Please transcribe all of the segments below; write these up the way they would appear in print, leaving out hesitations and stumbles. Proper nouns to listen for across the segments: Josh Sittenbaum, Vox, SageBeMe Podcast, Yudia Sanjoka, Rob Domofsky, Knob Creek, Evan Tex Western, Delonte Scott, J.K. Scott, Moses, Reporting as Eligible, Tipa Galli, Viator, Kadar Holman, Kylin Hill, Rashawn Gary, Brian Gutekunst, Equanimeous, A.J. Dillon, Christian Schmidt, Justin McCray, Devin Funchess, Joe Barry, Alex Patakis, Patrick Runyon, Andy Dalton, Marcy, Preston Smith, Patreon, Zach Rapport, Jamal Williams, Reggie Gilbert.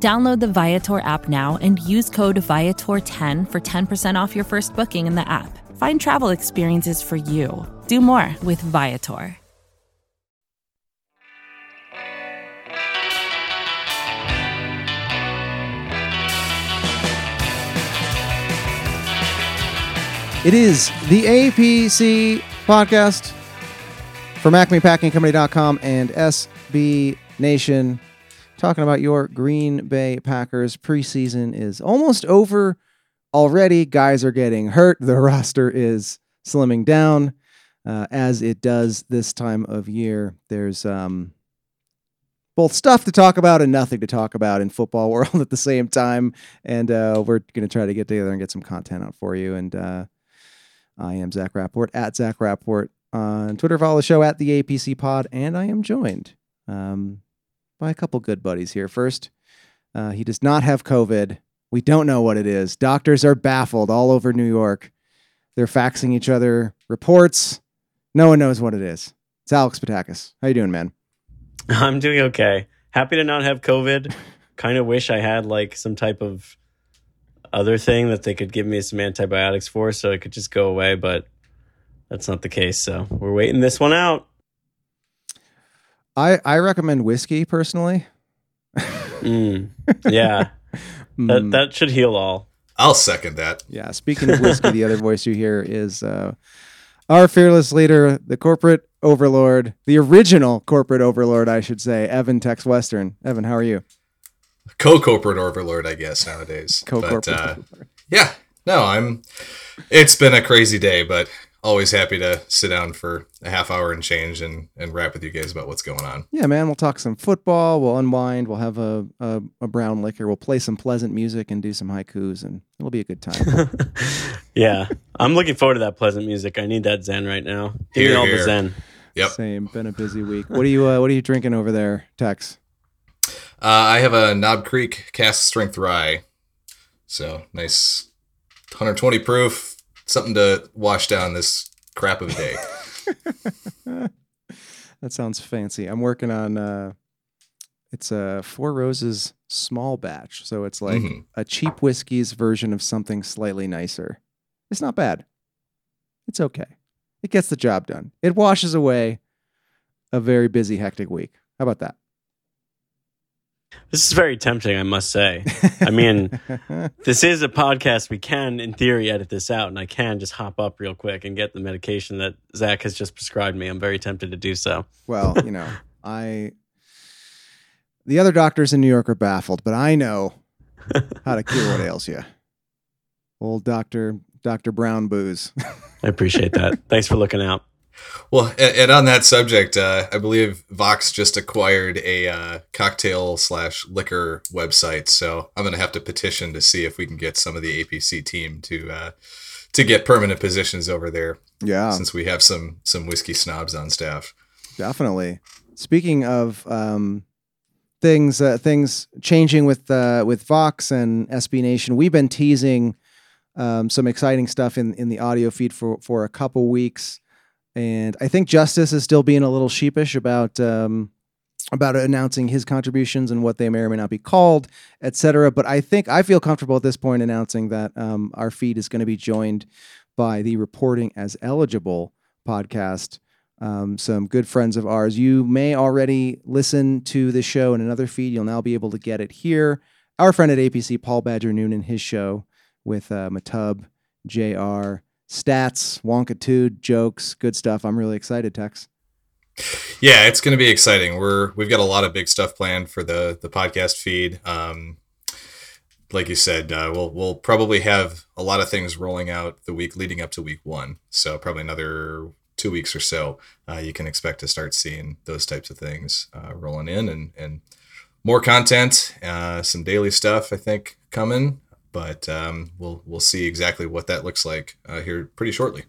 Download the Viator app now and use code Viator10 for 10% off your first booking in the app. Find travel experiences for you. Do more with Viator. It is the APC podcast from AcmePackingCompany.com and SB Nation. Talking about your Green Bay Packers. Preseason is almost over already. Guys are getting hurt. The roster is slimming down, as it does this time of year. There's both stuff to talk about and nothing to talk about in football world at the same time. And we're going to try to get together and get some content out for you. And I am Zach Rapport at Zach Rapport on Twitter. Follow the show at the APC Pod. And I am joined by a couple good buddies here. First, he does not have COVID. We don't know what it is. Doctors are baffled all over New York. They're faxing each other reports. No one knows what it is. It's Alex Patakis. How you doing, man? I'm doing okay. Happy to not have COVID. Kind of wish I had like some type of other thing that they could give me some antibiotics for so it could just go away, but that's not the case. So we're waiting this one out. I recommend whiskey personally. Yeah. That should heal all. I'll second that. Yeah. Speaking of whiskey, the other voice you hear is our fearless leader, the corporate overlord, the original corporate overlord, I should say, Evan Tex Western. Evan, how are you? Co-corporate overlord, I guess, nowadays. Overlord. Yeah. No, it's been a crazy day, but always happy to sit down for a half hour and change and rap with you guys about what's going on. Yeah, man. We'll talk some football. We'll unwind. We'll have a brown liquor. We'll play some pleasant music and do some haikus, and it'll be a good time. Yeah. I'm looking forward to that pleasant music. I need that zen right now. Give me all the zen. Yep. Same. Been a busy week. What are you drinking over there, Tex? I have a Knob Creek Cask Strength Rye. So nice 120 proof. Something to wash down this crap of a day. That sounds fancy. I'm working on it's a Four Roses small batch, so it's like a cheap whiskey's version of something slightly nicer. It's not bad. It's okay. It gets the job done. It washes away a very busy, hectic week. How about that? This is very tempting, I must say. I mean, this is a podcast. We can, in theory, edit this out, and I can just hop up real quick and get the medication that Zach has just prescribed me. I'm very tempted to do so. Well, you know, the other doctors in New York are baffled, but I know how to cure what ails you. Old Dr. Brown Booze. I appreciate that. Thanks for looking out. Well, and on that subject, I believe Vox just acquired a cocktail/liquor website, so I'm going to have to petition to see if we can get some of the APC team to get permanent positions over there. Yeah, since we have some whiskey snobs on staff. Definitely. Speaking of things changing with Vox and SB Nation, we've been teasing some exciting stuff in the audio feed for a couple weeks. And I think Justice is still being a little sheepish about announcing his contributions and what they may or may not be called, et cetera. But I feel comfortable at this point announcing that our feed is going to be joined by the Reporting as Eligible podcast. Some good friends of ours. You may already listen to this show in another feed. You'll now be able to get it here. Our friend at APC, Paul Badger Noonan, his show with Matub Jr., stats, wonkitude, jokes, good stuff. I'm really excited, Tex. Yeah, it's going to be exciting. We've got a lot of big stuff planned for the podcast feed. Like you said, we'll probably have a lot of things rolling out the week leading up to week one. So probably another 2 weeks or so, you can expect to start seeing those types of things rolling in and more content, some daily stuff, I think, coming. but we'll see exactly what that looks like here pretty shortly.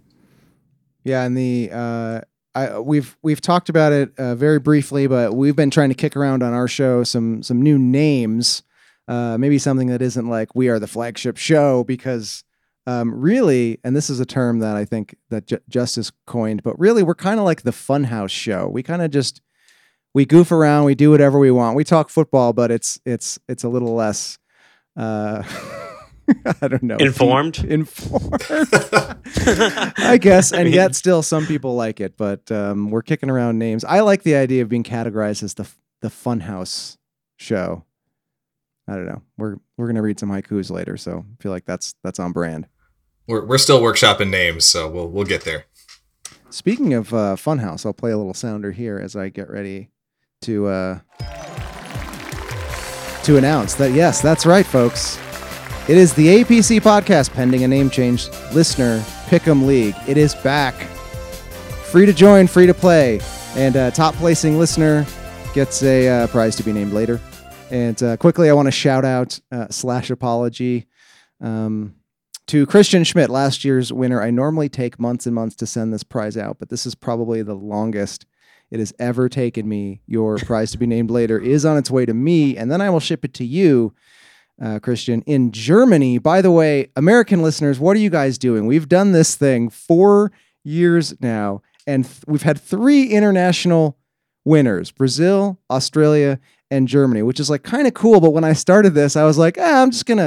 Yeah, and the we've talked about it very briefly, but we've been trying to kick around on our show some new names, maybe something that isn't like we are the flagship show, because really, and this is a term that I think that Justice coined, but really we're kind of like the Funhouse show. We kind of just we goof around, we do whatever we want. We talk football, but it's a little less. I don't know. Informed. I guess. And yet still some people like it, but we're kicking around names. I like the idea of being categorized as the Funhouse show. I don't know. We're going to read some haikus later, so I feel like that's on brand. We're still workshopping names, so we'll get there. Speaking of Funhouse, I'll play a little sounder here as I get ready to announce that, yes, that's right, folks. It is the APC podcast, pending a name change, listener Pick'em League. It is back. Free to join, free to play. And top placing listener gets a prize to be named later. And quickly, I want to shout out / apology to Christian Schmidt, last year's winner. I normally take months and months to send this prize out, but this is probably the longest it has ever taken me. Your prize to be named later is on its way to me, and then I will ship it to you. Christian, in Germany. By the way, American listeners, what are you guys doing? We've done this thing 4 years now, and we've had 3 international winners, Brazil, Australia, and Germany, which is like kind of cool. But when I started this, I was like, I'm just going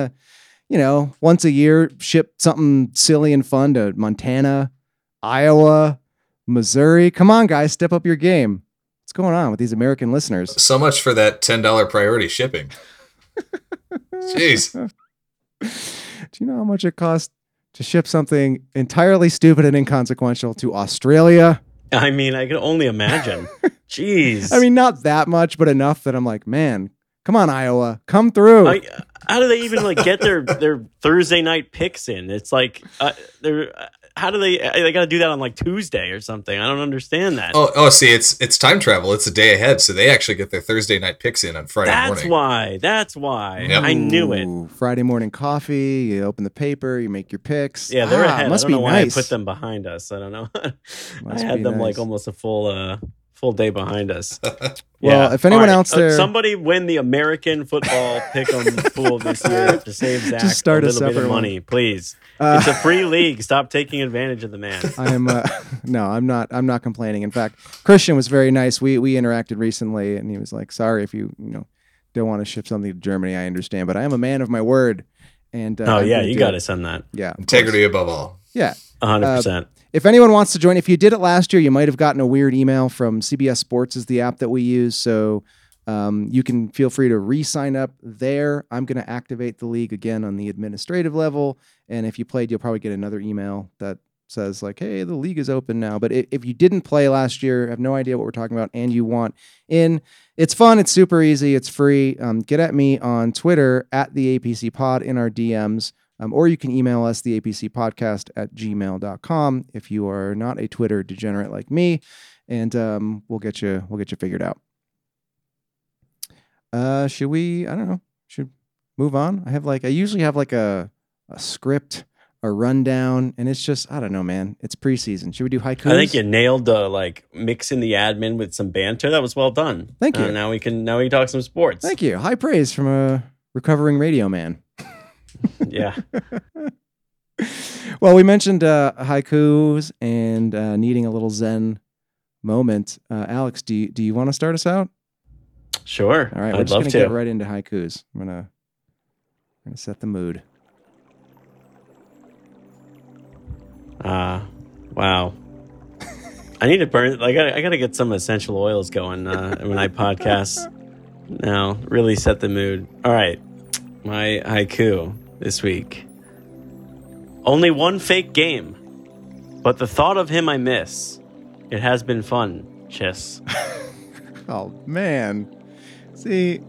to, once a year, ship something silly and fun to Montana, Iowa, Missouri. Come on, guys, step up your game. What's going on with these American listeners? So much for that $10 priority shipping. Jeez. Do you know how much it costs to ship something entirely stupid and inconsequential to Australia? I mean, I can only imagine. Jeez. I mean, not that much, but enough that I'm like, man, come on, Iowa, come through. How do they even get their Thursday night picks in? It's like how do they got to do that on Tuesday or something? I don't understand that. Oh, see, it's time travel. It's a day ahead, so they actually get their Thursday night picks in on Friday morning. That's why. Yep. I knew it. Ooh, Friday morning coffee. You open the paper. You make your picks. Yeah, they're ahead. Must I don't be know why nice. I put them behind us. I don't know. I had them nice. Almost a full day behind us. Well, yeah. If anyone else there, somebody win the American football pick'em pool this year to save Zach just start a little bit of money, please. It's a free league. Stop taking advantage of the man. I am. No, I'm not. I'm not complaining. In fact, Christian was very nice. We interacted recently, and he was like, "Sorry if you don't want to ship something to Germany. I understand, but I am a man of my word." And you got to send that. Yeah, integrity above all. Yeah, 100%. If anyone wants to join, if you did it last year, you might have gotten a weird email from CBS Sports is the app that we use. So you can feel free to re-sign up there. I'm going to activate the league again on the administrative level. And if you played, you'll probably get another email that says like, hey, the league is open now. But if you didn't play last year, have no idea what we're talking about, and you want in, it's fun. It's super easy. It's free. Get at me on Twitter at the APC pod in our DMs. Or you can email us, the APC podcast at gmail.com, if you are not a Twitter degenerate like me, and we'll get you figured out. Should we? I don't know. Should move on. I usually have a script, a rundown, and it's just, I don't know, man. It's preseason. Should we do haikus? I think you nailed the mixing the admin with some banter. That was well done. Thank you. Now we can talk some sports. Thank you. High praise from a recovering radio man. Yeah. Well, we mentioned haikus and needing a little Zen moment. Alex, do you want to start us out? Sure. All right, I'd love to. We're just going to get right into haikus. I'm going to set the mood. Wow. I need to burn. I got to get some essential oils going when I podcast. Now, really set the mood. All right. My haiku this week. Only one fake game, but the thought of him I miss. It has been fun, Chess. Oh, man. See,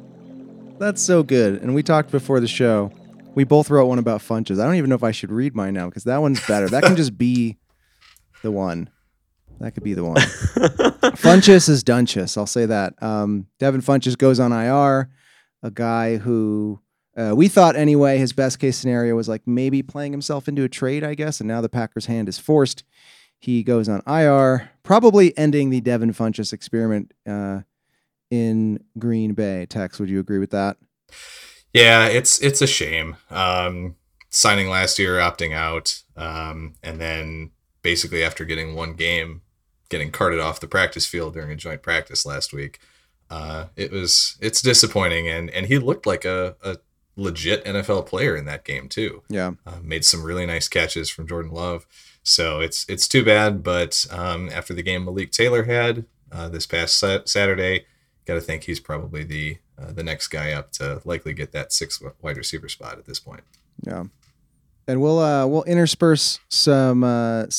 that's so good. And we talked before the show. We both wrote one about Funchess. I don't even know if I should read mine now because that one's better. That can just be the one. That could be the one. Funchess is Dunchess. I'll say that. Devin Funchess goes on IR, a guy who... We thought anyway his best case scenario was like maybe playing himself into a trade, I guess, and now the Packers' hand is forced. He goes on IR, probably ending the Devin Funchess experiment in Green Bay. Tex, would you agree with that? Yeah, it's a shame. Signing last year, opting out, and then basically after getting one game, getting carted off the practice field during a joint practice last week. It's disappointing, and he looked like a legit NFL player in that game too. Yeah, made some really nice catches from Jordan Love. So it's too bad, but after the game Malik Taylor had this past Saturday, got to think he's probably the next guy up to likely get that 6th wide receiver spot at this point. Yeah, and we'll intersperse some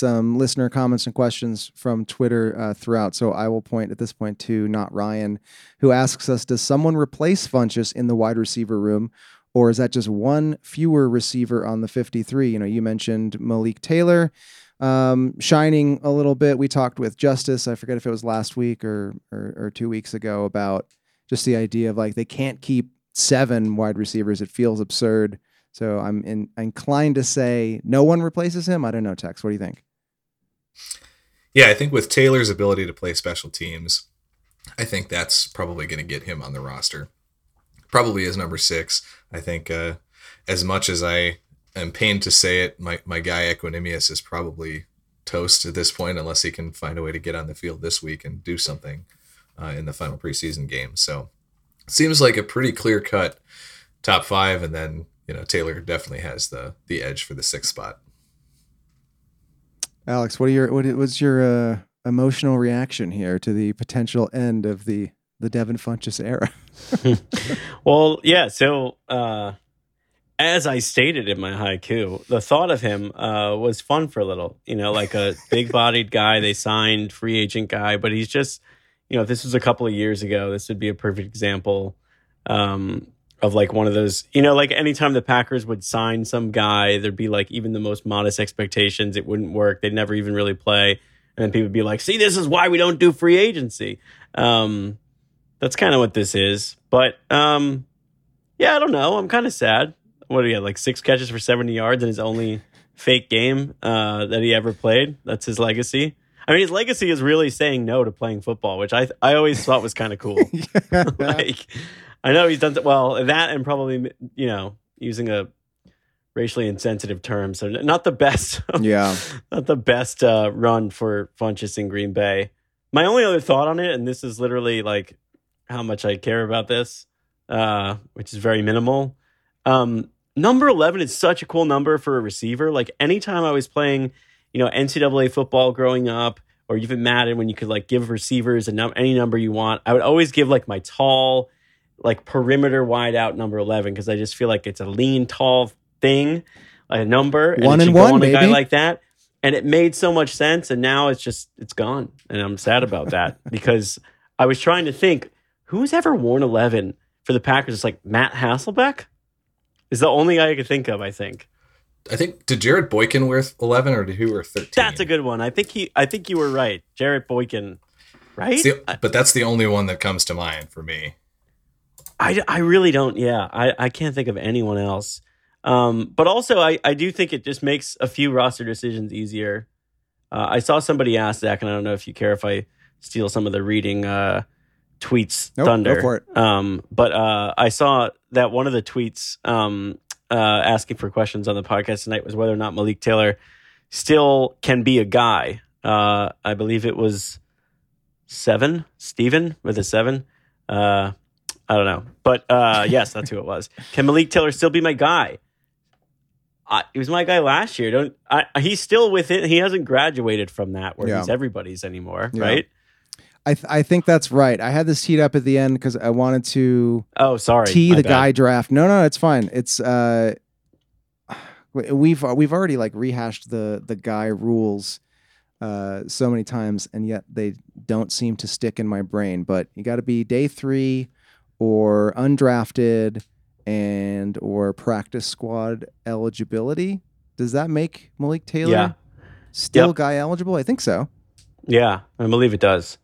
listener comments and questions from Twitter throughout. So I will point at this point to Not Ryan, who asks us, does someone replace Funchess in the wide receiver room, or is that just one fewer receiver on the 53? You know, you mentioned Malik Taylor shining a little bit. We talked with Justice, I forget if it was last week or 2 weeks ago, about just the idea of like they can't keep 7 wide receivers. It feels absurd. So I'm inclined to say no one replaces him. I don't know, Tex. What do you think? Yeah, I think with Taylor's ability to play special teams, I think that's probably going to get him on the roster. Probably as number 6. I think as much as I am pained to say it, my guy Equanimeous is probably toast at this point unless he can find a way to get on the field this week and do something in the final preseason game. So it seems like a pretty clear-cut top 5, and then you know, Taylor definitely has the edge for the 6th spot. Alex, what's your emotional reaction here to the potential end of the Devin Funchess era? Well, yeah. So, as I stated in my haiku, the thought of him was fun for a little. You know, like a big-bodied guy they signed, free agent guy, but he's just, you know, if this was a couple of years ago, this would be a perfect example. Of like one of those, you know, like anytime the Packers would sign some guy, there'd be like even the most modest expectations. It wouldn't work. They'd never even really play. And then people would be like, see, this is why we don't do free agency. That's kind of what this is. But yeah, I don't know. I'm kind of sad. What do you have? Like 6 catches for 70 yards in his only fake game that he ever played. That's his legacy. I mean, his legacy is really saying no to playing football, which I always thought was kind of cool. Yeah. Like, I know he's done well, that and probably, you know, using a racially insensitive term. So not the best. Yeah. Not the best run for Funchess in Green Bay. My only other thought on it, and this is literally like how much I care about this, which is very minimal. Number 11 is such a cool number for a receiver. Like anytime I was playing, you know, NCAA football growing up, or even Madden, when you could like give receivers any number you want, I would always give like my tall, like perimeter wide out number 11, because I just feel like it's a lean, tall thing, a number, and one and one, baby. A guy like that, and it made so much sense. And now it's gone, and I'm sad about that because I was trying to think who's ever worn 11 for the Packers. It's like Matt Hasselbeck is the only guy I could think of. I think did Jared Boykin wear 11 or did he wear 13? That's a good one. I think you were right, Jared Boykin, right? But that's the only one that comes to mind for me. I really don't. Yeah, I can't think of anyone else. But also, I do think it just makes a few roster decisions easier. I saw somebody ask Zach, and I don't know if you care if I steal some of the reading tweets. Nope, thunder. Go for it. But I saw that one of the tweets asking for questions on the podcast tonight was whether or not Malik Taylor still can be a guy. I believe it was 7, Steven with a 7. I don't know. But yes, that's who it was. Can Malik Taylor still be my guy? He was my guy last year. He's still with it. He hasn't graduated from that where he's everybody's anymore, right? I think that's right. I had this teed up at the end because I wanted to tee the guy draft. No, it's fine. It's we've already like rehashed the guy rules so many times, and yet they don't seem to stick in my brain. But you got to be day 3 or undrafted or practice squad eligibility. Does that make Malik Taylor still guy eligible? I think so. Yeah, I believe it does.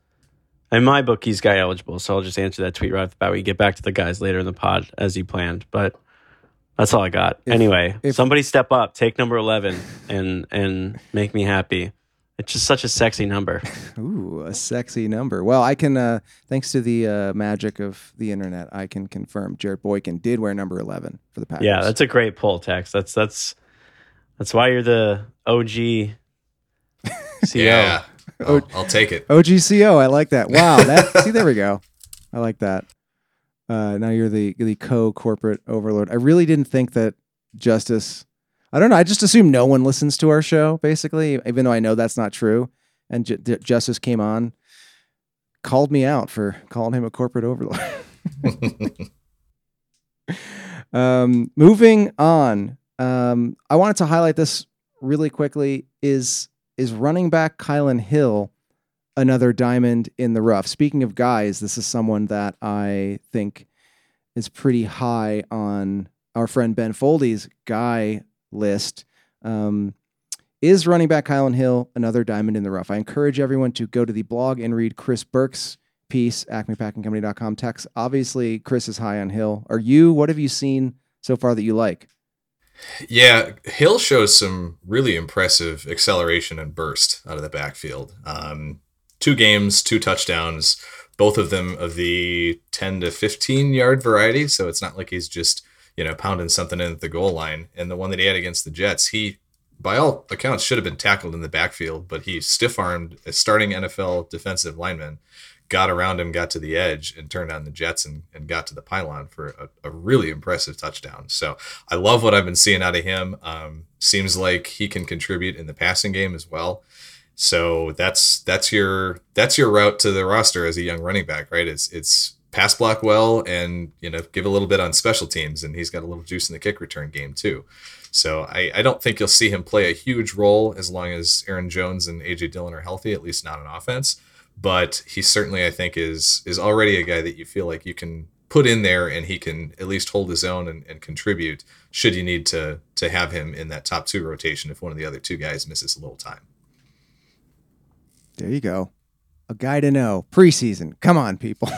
In my book, he's guy eligible, so I'll just answer that tweet right off the bat. We get back to the guys later in the pod as he planned. But That's all I got. Anyway, somebody step up, take number 11 and make me happy. It's just such a sexy number. Ooh, a sexy number. Well, I can, thanks to the magic of the internet, I can confirm Jared Boykin did wear number 11 for the Packers. Yeah, that's a great poll, Tex. That's why you're the OG CO. Yeah, I'll take it. OG CO, I like that. Wow, see, there we go. I like that. Now you're the co-corporate overlord. I really didn't think that Justice... I don't know. I just assume no one listens to our show, basically, even though I know that's not true. And Justice came on, called me out for calling him a corporate overlord. Moving on, I wanted to highlight this really quickly. Is running back Kylin Hill another diamond in the rough? Speaking of guys, this is someone that I think is pretty high on our friend Ben Foldy's guy list. Is running back Kylin Hill another diamond in the rough? I encourage everyone to go to the blog and read Chris Burke's piece, AcmePackingCompany.com. Tex, obviously Chris is high on Hill. What have you seen so far that you like? Yeah, Hill shows some really impressive acceleration and burst out of the backfield. 2 games, 2 touchdowns, both of them of the 10 to 15 yard variety. So it's not like he's just pounding something in at the goal line. And the one that he had against the Jets, he, by all accounts, should have been tackled in the backfield, but he stiff-armed a starting NFL defensive lineman, got around him, got to the edge, and turned on the Jets and got to the pylon for a really impressive touchdown. So I love what I've been seeing out of him. Seems like he can contribute in the passing game as well. So that's your route to the roster as a young running back, right? It's pass block well and, give a little bit on special teams, and he's got a little juice in the kick return game too. So I don't think you'll see him play a huge role as long as Aaron Jones and A.J. Dillon are healthy, at least not on offense. But he certainly, I think, is already a guy that you feel like you can put in there and he can at least hold his own and contribute should you need to have him in that top 2 rotation if one of the other 2 guys misses a little time. There you go. A guy to know. Preseason. Come on, people.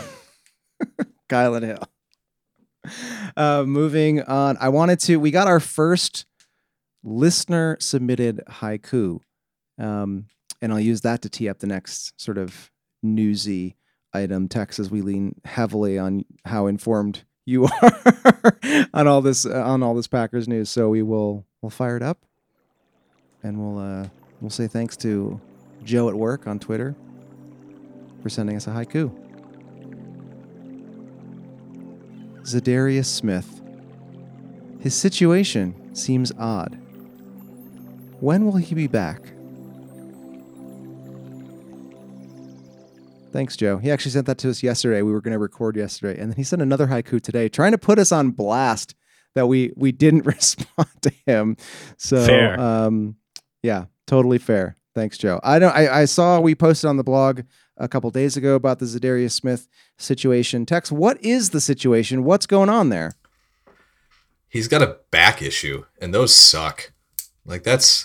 Kylin Hill. Moving on, we got our first listener submitted haiku, and I'll use that to tee up the next sort of newsy item, Tex, as we lean heavily on how informed you are on all this Packers news. So we'll fire it up, and we'll say thanks to Joe at work on Twitter for sending us a haiku. Za'Darius Smith. His situation seems odd. When will he be back? Thanks, Joe. He actually sent that to us yesterday. We were going to record yesterday, and then he sent another haiku today, trying to put us on blast that we didn't respond to him. So, fair. Yeah, totally fair. Thanks, Joe. I saw we posted on the blog a couple days ago about the Za'Darius Smith situation. Tex, what is the situation? What's going on there? He's got a back issue, and those suck. Like that's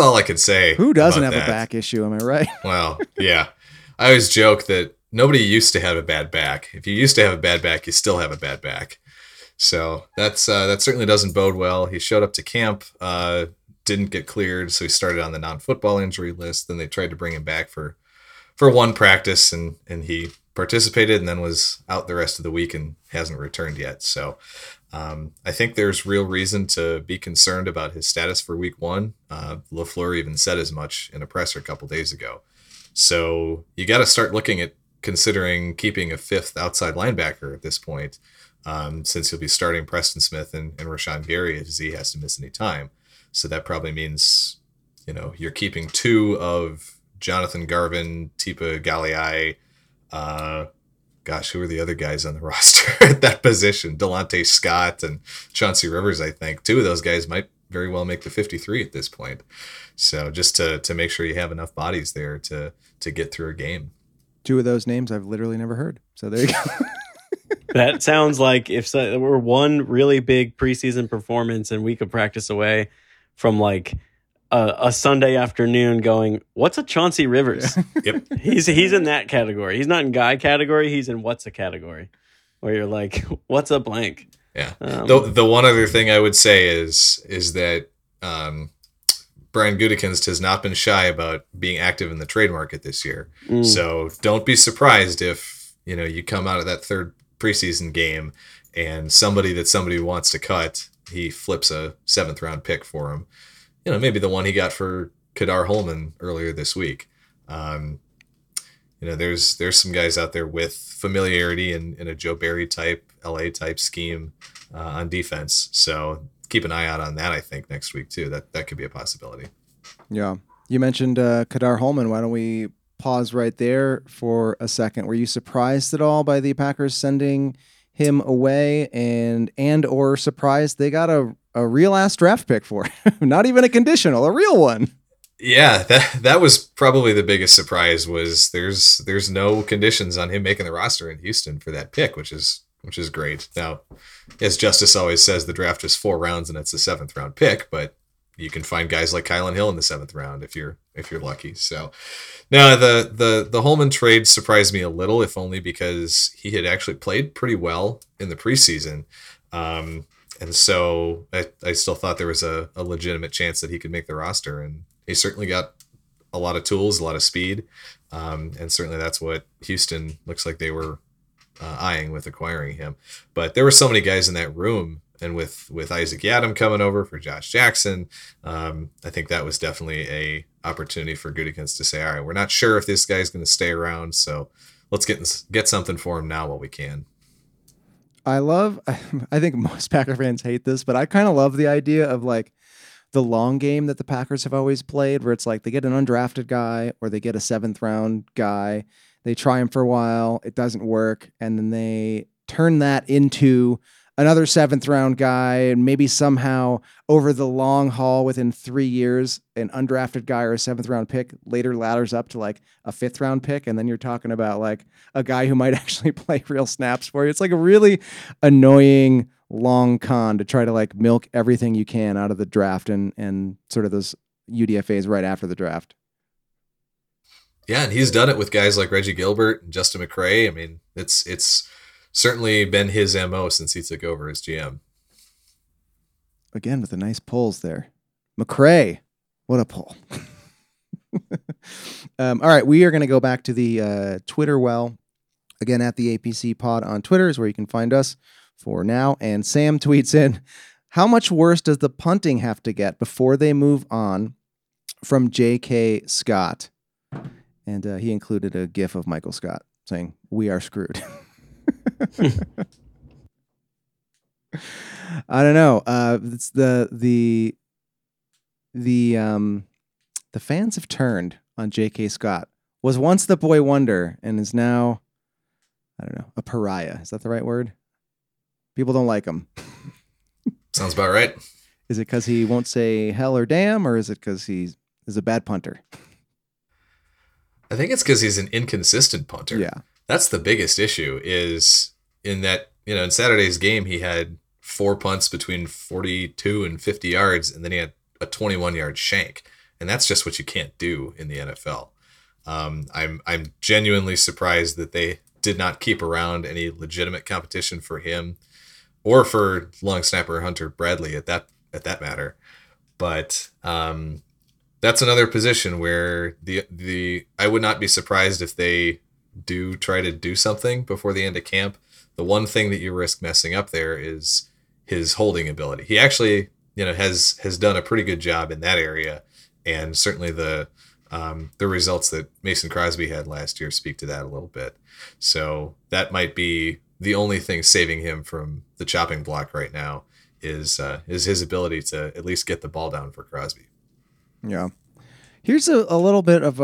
all I could say. Who doesn't have a back issue? Am I right? Well, yeah. I always joke that nobody used to have a bad back. If you used to have a bad back, you still have a bad back. So that certainly doesn't bode well. He showed up to camp, didn't get cleared, so he started on the non-football injury list. Then they tried to bring him back for 1 practice, and he participated and then was out the rest of the week and hasn't returned yet. So I think there's real reason to be concerned about his status for week 1. LaFleur even said as much in a presser a couple days ago. So you got to start looking at considering keeping a 5th outside linebacker at this point, since you'll be starting Preston Smith and Rashawn Gary as he has to miss any time. So that probably means, you're keeping 2 of Jonathan Garvin, Tipa Galli, who are the other guys on the roster at that position? Delonte Scott and Chauncey Rivers, I think. 2 of those guys might very well make the 53 at this point. So just to make sure you have enough bodies there to get through a game. 2 of those names I've literally never heard. So there you go. That sounds like if there were 1 really big preseason performance and we could practice away from like a Sunday afternoon going, what's a Chauncey Rivers? Yeah. Yep. He's in that category. He's not in guy category. He's in what's a category where you're like, what's a blank? Yeah. The one other thing I would say is that Brian Gutekunst has not been shy about being active in the trade market this year. Mm. So don't be surprised if, you know, you come out of that third preseason game and somebody that somebody wants to cut, he flips a 7th round pick for him. You know, maybe the one he got for Kadar Holman earlier this week. You know, there's some guys out there with familiarity in a Joe Barry type, LA type scheme on defense. So keep an eye out on that, I think, next week, too. That could be a possibility. Yeah. You mentioned Kadar Holman. Why don't we pause right there for a second? Were you surprised at all by the Packers sending him away and or surprised they got a real ass draft pick for him? Not even a conditional, a real one. Yeah, that was probably the biggest surprise was there's no conditions on him making the roster in Houston for that pick, which is great. Now, as Justice always says, the draft is 4 rounds and it's a 7th round pick, but you can find guys like Kylin Hill in the 7th round if you're lucky. So now the Holman trade surprised me a little, if only because he had actually played pretty well in the preseason. And so I still thought there was a legitimate chance that he could make the roster, and he certainly got a lot of tools, a lot of speed, and certainly that's what Houston looks like they were eyeing with acquiring him. But there were so many guys in that room, and with Isaac Yadam coming over for Josh Jackson, I think that was definitely a opportunity for Gutekunst to say, all right, we're not sure if this guy's going to stay around, so let's get something for him now while we can. I think most Packer fans hate this, but I kind of love the idea of like, the long game that the Packers have always played, where it's like they get an undrafted guy or they get a 7th round guy. They try him for a while. It doesn't work. And then they turn that into another 7th round guy. And maybe somehow over the long haul, within 3 years, an undrafted guy or a 7th round pick later ladders up to like a 5th round pick. And then you're talking about like a guy who might actually play real snaps for you. It's like a really annoying long con to try to like milk everything you can out of the draft and sort of those UDFAs right after the draft. Yeah. And he's done it with guys like Reggie Gilbert and Justin McCray. I mean, it's certainly been his MO since he took over as GM. Again, with the nice pulls there, McCray, what a pull. All right. We are going to go back to the Twitter. Well, again, at the APC pod on Twitter is where you can find us for now. And Sam tweets in, how much worse does the punting have to get before they move on from J.K. Scott? And he included a gif of Michael Scott saying, we are screwed. I don't know. It's the fans have turned on J.K. Scott. Was once the boy wonder and is now, I don't know, a pariah. Is that the right word? People don't like him. Sounds about right. Is it because he won't say hell or damn, or is it because he is a bad punter? I think it's because he's an inconsistent punter. Yeah. That's the biggest issue is in that, you know, in Saturday's game, he had 4 punts between 42 and 50 yards, and then he had a 21-yard shank. And that's just what you can't do in the NFL. I'm genuinely surprised that they did not keep around any legitimate competition for him or for long snapper Hunter Bradley at that matter. But that's another position where the I would not be surprised if they do try to do something before the end of camp. The one thing that you risk messing up there is his holding ability. He actually, you know, has done a pretty good job in that area. And certainly the results that Mason Crosby had last year speak to that a little bit. So that might be the only thing saving him from the chopping block right now is his ability to at least get the ball down for Crosby. Yeah. Here's a little bit of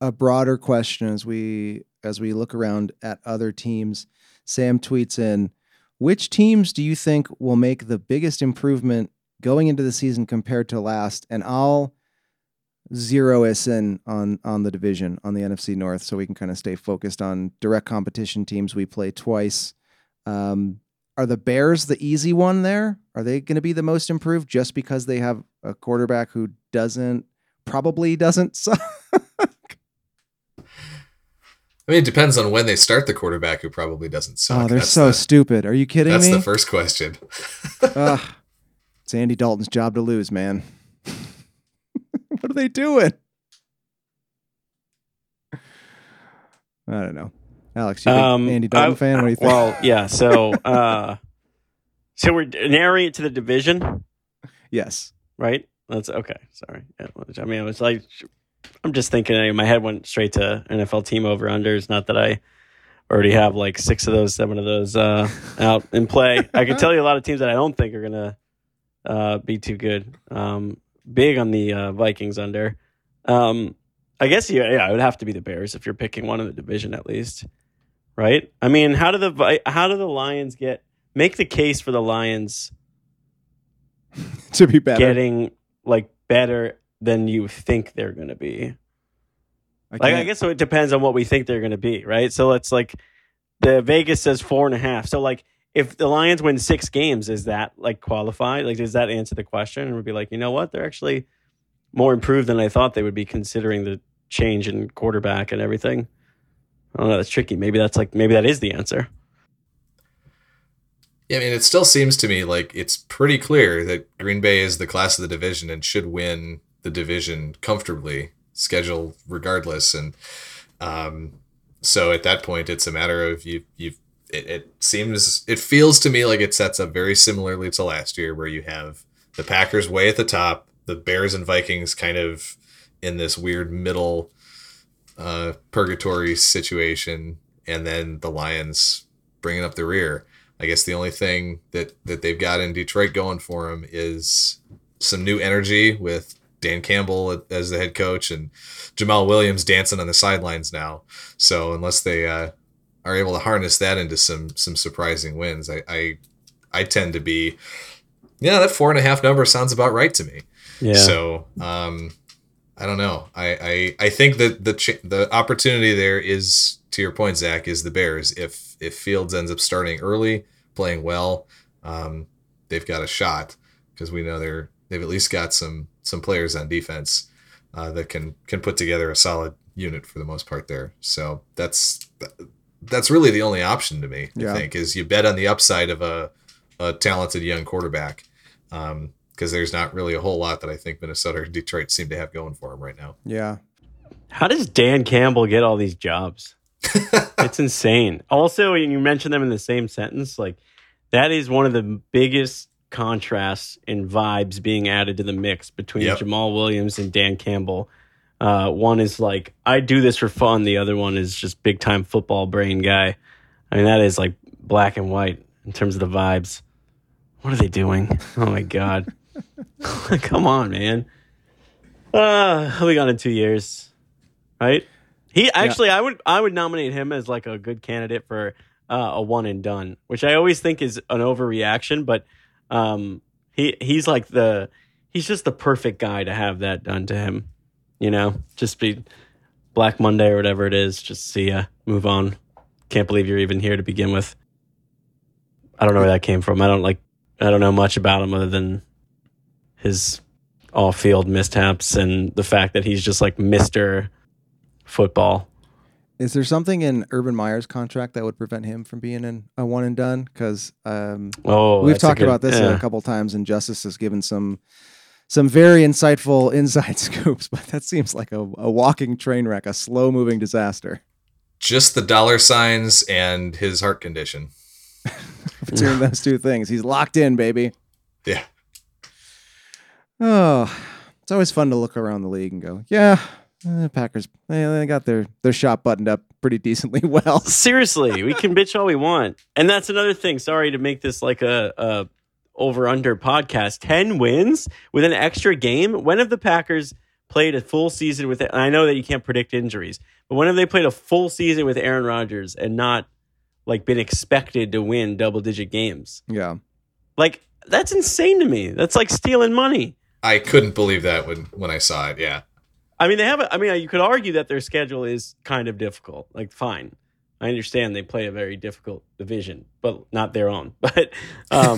a broader question as we look around at other teams. Sam tweets in, which teams do you think will make the biggest improvement going into the season compared to last? And I'll zero us in on the division, on the NFC North, so we can kind of stay focused on direct competition teams we play twice. Are the Bears the easy one there? Are they going to be the most improved just because they have a quarterback who doesn't suck? I mean, it depends on when they start the quarterback, who probably doesn't suck. Oh, they're stupid. Are you kidding me? That's the first question. It's Andy Dalton's job to lose, man. What are they doing? I don't know. Alex, you big Andy Dalton fan? What do you think? Well, yeah. So we're narrowing it to the division? Yes. Right? That's okay. Sorry. I mean, it was like... I'm just thinking, my head went straight to NFL team over-unders. Not that I already have like seven of those out in play. I can tell you a lot of teams that I don't think are going to be too good. Big on the Vikings under. I guess, it would have to be the Bears if you're picking one in the division at least, right? I mean, how do the Lions make the case for the Lions to be better? Getting like better than you think they're going to be. I guess so it depends on what we think they're going to be, right? So it's like the Vegas says 4.5. So like if the Lions win 6 games, is that like qualified? Like does that answer the question? And we'd be like, you know what? They're actually more improved than I thought they would be considering the change in quarterback and everything. I don't know. That's tricky. Maybe that is the answer. Yeah, I mean, it still seems to me like it's pretty clear that Green Bay is the class of the division and should win the division comfortably, schedule regardless. And so at that point, it's a matter of it feels to me like it sets up very similarly to last year, where you have the Packers way at the top, the Bears and Vikings kind of in this weird middle purgatory situation, and then the Lions bringing up the rear. I guess the only thing that they've got in Detroit going for them is some new energy with Dan Campbell as the head coach and Jamal Williams dancing on the sidelines now. So unless they are able to harness that into some surprising wins, I tend to be, that 4.5 number sounds about right to me. Yeah. So I don't know. I think that the opportunity there is, to your point, Zach, is the Bears. If Fields ends up starting early, playing well, they've got a shot, because we know they've at least got some players on defense that can put together a solid unit for the most part there. So that's really the only option to me, I think, is you bet on the upside of a talented young quarterback, because there's not really a whole lot that I think Minnesota or Detroit seem to have going for them right now. Yeah. How does Dan Campbell get all these jobs? It's insane. Also, and you mentioned them in the same sentence, like that is one of the biggest contrasts and vibes being added to the mix between Jamal Williams and Dan Campbell. One is like, I do this for fun. The other one is just big time football brain guy. I mean, that is like black and white in terms of the vibes. What are they doing? Oh my God. Come on, man. He'll be gone in 2 years. Right? He actually, I would nominate him as like a good candidate for a one and done, which I always think is an overreaction, but he's like he's just the perfect guy to have that done to him, just be Black Monday or whatever it is. Just see ya, move on. Can't believe you're even here to begin with. I don't know where that came from. I don't know much about him other than his off-field mishaps and the fact that he's just like Mr. Football. Is there something in Urban Meyer's contract that would prevent him from being a one and done? Because we've talked about this a couple times, and Justice has given some very insightful inside scoops, but that seems like a walking train wreck, a slow moving disaster. Just the dollar signs and his heart condition. Between those two things, he's locked in, baby. Yeah. Oh, it's always fun to look around the league and go, yeah. Packers, they got their shop buttoned up pretty decently well. Seriously, we can bitch all we want. And that's another thing. Sorry to make this like a over-under podcast. 10 wins with an extra game? When have the Packers played a full season with it? And I know that you can't predict injuries, but when have they played a full season with Aaron Rodgers and not like been expected to win double-digit games? Yeah. Like, that's insane to me. That's like stealing money. I couldn't believe that when I saw it, yeah. I mean, you could argue that their schedule is kind of difficult. Like, fine, I understand they play a very difficult division, but not their own. But I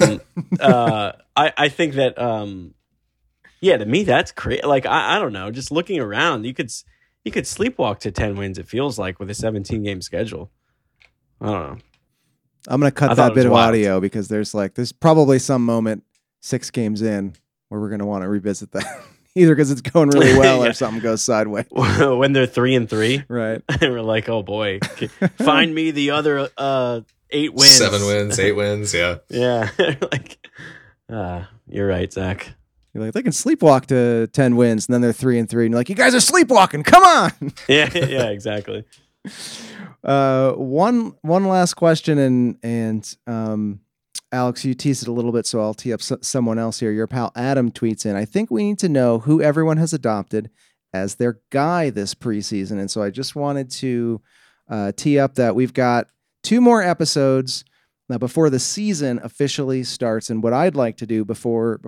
think that, to me, that's crazy. Like, I don't know. Just looking around, you could he could sleepwalk to 10 wins, it feels like, with a 17-game schedule. I don't know. I'm going to cut that bit of audio because there's probably some moment 6 games in where we're going to want to revisit that. Either because it's going really well or something goes sideways. When they're 3-3. Right. And we're like, oh, boy. Find me the other 8 wins. 7 wins, 8 wins, yeah. Yeah. Like, you're right, Zach. You're like, they can sleepwalk to 10 wins, and then they're 3-3. And you're like, you guys are sleepwalking. Come on. Yeah, exactly. One last question, and Alex, you teased it a little bit, so I'll tee up someone else here. Your pal Adam tweets in, I think we need to know who everyone has adopted as their guy this preseason. And so I just wanted to tee up that we've got 2 more episodes now before the season officially starts. And what I'd like to do before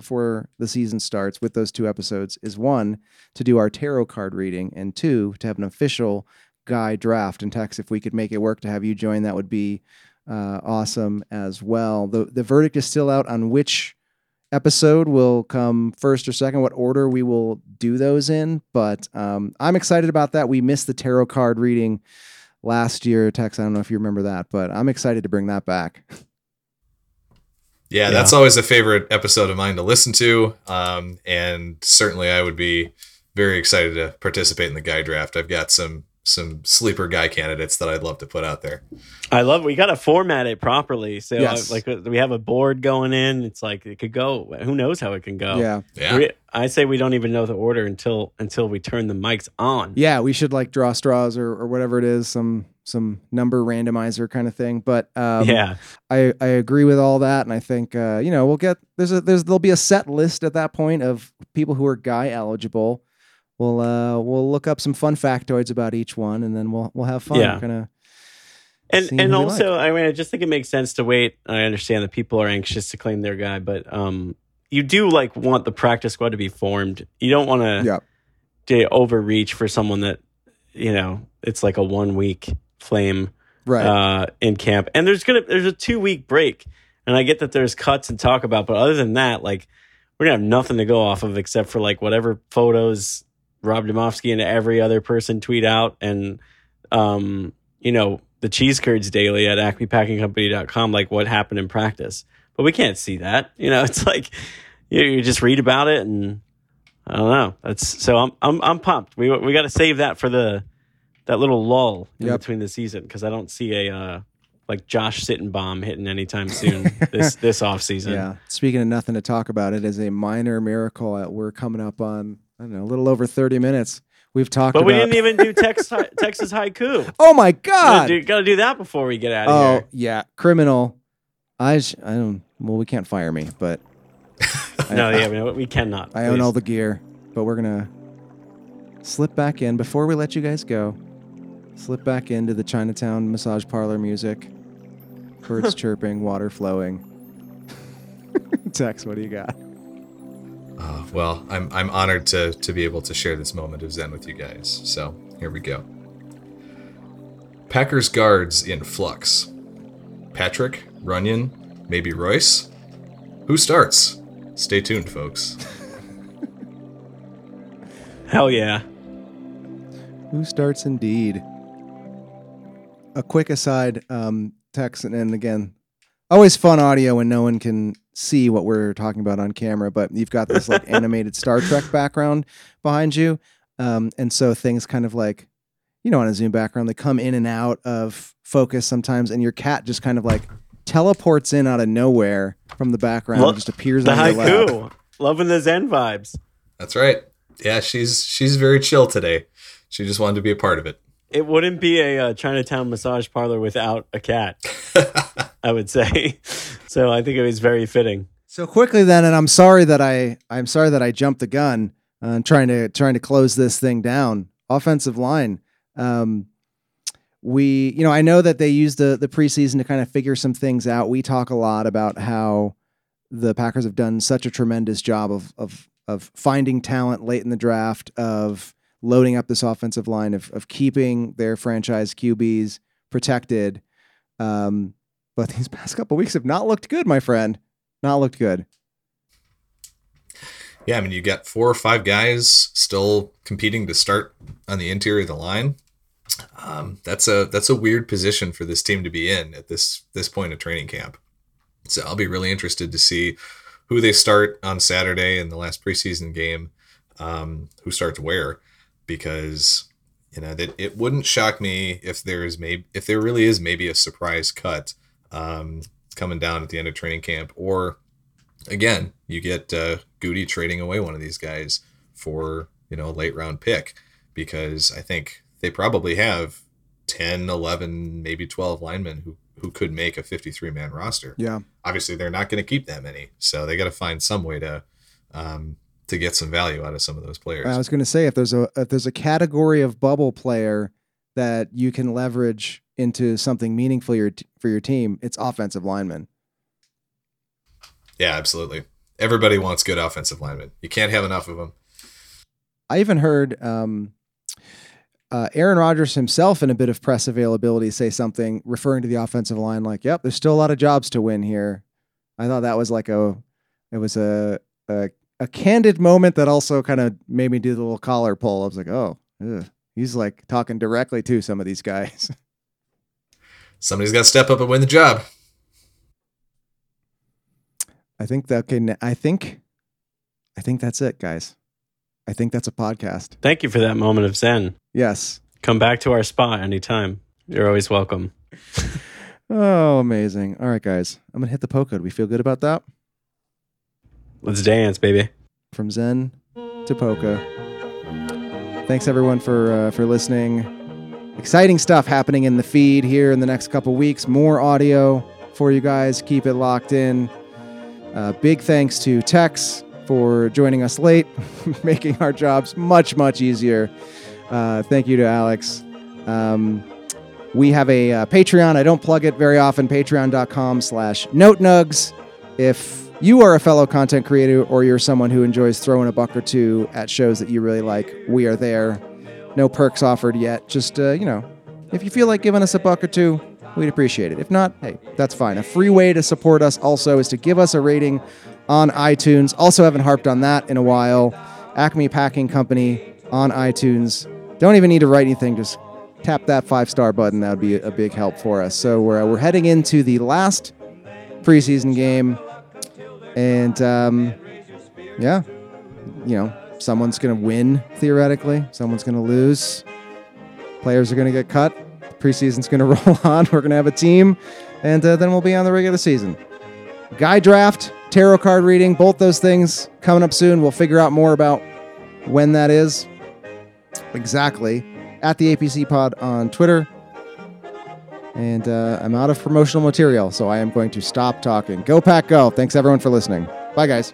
the season starts with those 2 episodes is, 1, to do our tarot card reading, and 2, to have an official guy draft. And Tex, if we could make it work to have you join, that would be awesome as well. The verdict is still out on which episode will come first or second, what order we will do those in. But I'm excited about that. We missed the tarot card reading last year, Tex. I don't know if you remember that, but I'm excited to bring that back. Yeah, that's always a favorite episode of mine to listen to. And certainly I would be very excited to participate in the guy draft. I've got some sleeper guy candidates that I'd love to put out there. I love, we got to format it properly. So yes. Like, we have a board going in. It's like, it could go, who knows how it can go. Yeah. I say we don't even know the order until we turn the mics on. Yeah. We should like draw straws or whatever it is. Some number randomizer kind of thing. But I agree with all that. And I think, we'll get, there'll be a set list at that point of people who are guy eligible. We'll look up some fun factoids about each one, and then we'll have fun. Yeah. And also, like. I mean, I just think it makes sense to wait. I understand that people are anxious to claim their guy, but you do like want the practice squad to be formed. You don't want to overreach for someone that it's like a 1-week flame in camp, and there's a 2-week break, and I get that there's cuts and talk about, but other than that, like we're gonna have nothing to go off of except for like whatever photos Rob Domofsky and every other person tweet out, and the cheese curds daily at AcmePackingCompany.com, like what happened in practice. But we can't see that. It's like you just read about it, and I don't know. I'm pumped. We got to save that for that little lull in between the season, because I don't see a Josh Sittenbaum hitting anytime soon this off season. Yeah. Speaking of nothing to talk about, it is a minor miracle that we're coming up on, I don't know, a little over 30 minutes. We've talked about... But we didn't even do Texas Haiku. Oh, my God. Got to do that before we get out of here. Oh, yeah. Criminal. Well, we can't fire me, but... we cannot. I own all the gear, but we're going to slip back in. Before we let you guys go, slip back into the Chinatown massage parlor music. Birds chirping, water flowing. Tex, what do you got? Well, I'm honored to be able to share this moment of Zen with you guys. So here we go. Packers guards in flux. Patrick, Runyon, maybe Royce. Who starts? Stay tuned, folks. Hell yeah. Who starts indeed? A quick aside, Tex, and again, always fun audio when no one can see what we're talking about on camera, but you've got this like animated Star Trek background behind you. And so things kind of like, on a Zoom background, they come in and out of focus sometimes. And your cat just kind of like teleports in out of nowhere from the background. Look, and just appears the on your Haiku lap. Loving the Zen vibes. That's right. Yeah. She's very chill today. She just wanted to be a part of it. It wouldn't be a Chinatown massage parlor without a cat, I would say. So I think it was very fitting. So quickly then, and I'm sorry that I jumped the gun on trying to close this thing down. Offensive line. I know that they used the preseason to kind of figure some things out. We talk a lot about how the Packers have done such a tremendous job of finding talent late in the draft, of loading up this offensive line, of keeping their franchise QBs protected. But these past couple of weeks have not looked good, my friend. Not looked good. yeah, I mean, you got four or five guys still competing to start on the interior of the line. That's a weird position for this team to be in at this point of training camp. So I'll be really interested to see who they start on Saturday in the last preseason game, who starts where, because you know that it wouldn't shock me if there really is maybe a surprise cut coming down at the end of training camp, or again you get Goody trading away one of these guys for a late round pick, because I think they probably have 10, 11, maybe 12 linemen who could make a 53-man roster. Yeah. Obviously, they're not going to keep that many, so they got to find some way to get some value out of some of those players. I was going to say, if there's a category of bubble player that you can leverage into something meaningful for your team, it's offensive linemen. Yeah, absolutely. Everybody wants good offensive linemen. You can't have enough of them. I even heard Aaron Rodgers himself, in a bit of press availability, say something referring to the offensive line like, yep, there's still a lot of jobs to win here. I thought that was a candid moment that also kind of made me do the little collar pull. I was like, oh, he's like talking directly to some of these guys. Somebody's got to step up and win the job. I think that's it, guys. I think that's a podcast. Thank you for that moment of zen. Yes. Come back to our spot anytime. You're always welcome. Oh, amazing. All right, guys. I'm going to hit the POCO. Do we feel good about that? Let's dance, baby. From zen to POCO. Thanks, everyone, for listening. Exciting stuff happening in the feed here in the next couple weeks. More audio for you guys. Keep it locked in. Big thanks to Tex for joining us late, making our jobs much, much easier. Thank you to Alex. We have a Patreon. I don't plug it very often. Patreon.com/NoteNugs. If you are a fellow content creator or you're someone who enjoys throwing a buck or two at shows that you really like, we are there. No perks offered yet. Just, if you feel like giving us a buck or two, we'd appreciate it. If not, hey, that's fine. A free way to support us also is to give us a rating on iTunes. Also haven't harped on that in a while. Acme Packing Company on iTunes. Don't even need to write anything. Just tap that 5-star button. That would be a big help for us. So we're heading into the last preseason game. And, someone's going to win, theoretically. Someone's going to lose. Players are going to get cut. Preseason's going to roll on. We're going to have a team. And then we'll be on the regular season. Guy draft, tarot card reading, both those things coming up soon. We'll figure out more about when that is exactly at the APC pod on Twitter. And I'm out of promotional material, so I am going to stop talking. Go Pack Go. Thanks, everyone, for listening. Bye, guys.